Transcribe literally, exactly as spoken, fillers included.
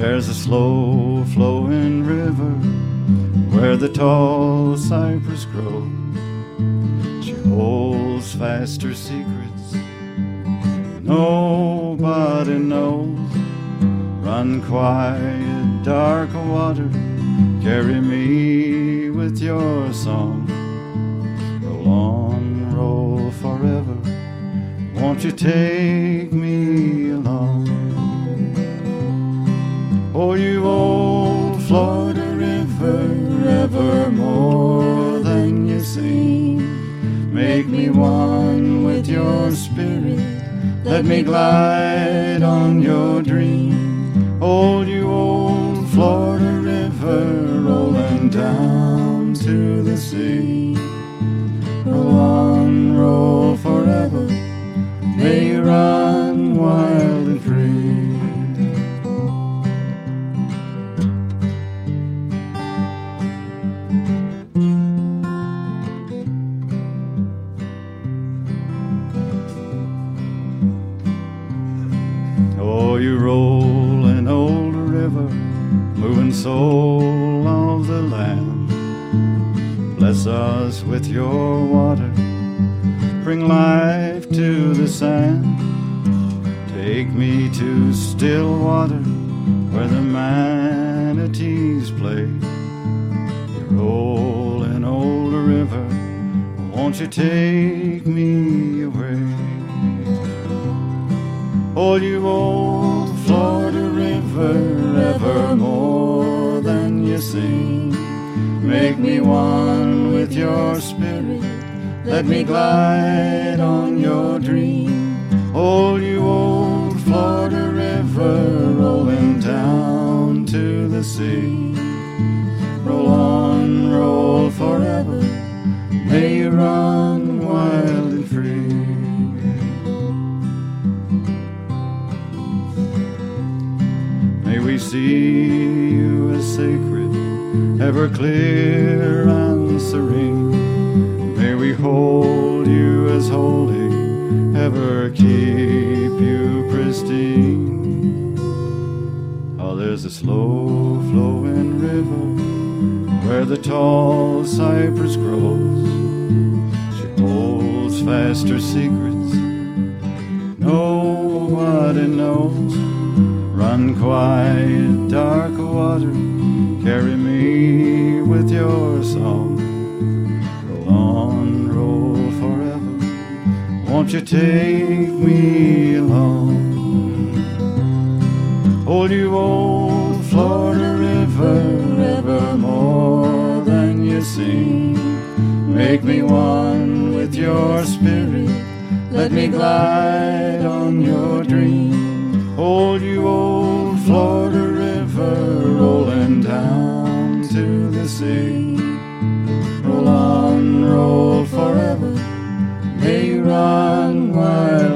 There's a slow flowing river where the tall cypress grows. She holds fast her secrets nobody knows. Run quiet, dark water, carry me with your song. Roll on, roll forever, won't you take me along? Oh, you old Florida River, ever more than you seem. Make me one with your spirit, let me glide on your dream. Oh, you old Florida River, rolling down to the sea. Roll on, roll forever, may you run wild and free. Oh, you roll an old river, moving soul of the land. Bless us with your water, bring life to the sand. Take me to still water, where the manatees play. You roll an old river, won't you take me away? Oh, you old Florida River, ever more than you seem. Make me one with your spirit, let me glide on your dream. Oh, you old Florida River, rolling down to the sea. Roll on, roll forever, may you run wild and free. We see you as sacred, ever clear and serene. May we hold you as holy, ever keep you pristine. Oh, there's a slow flowing river where the tall cypress grows. She holds fast her secrets nobody knows. Run quiet, dark water, carry me with your song. Roll on, roll forever, won't you take me along? Oh, you old Florida River, ever more than you seem. Make me one with your spirit, let me glide on your dream. Oh, you old Florida River, rolling down to the sea. Roll on, roll forever, may you run wild.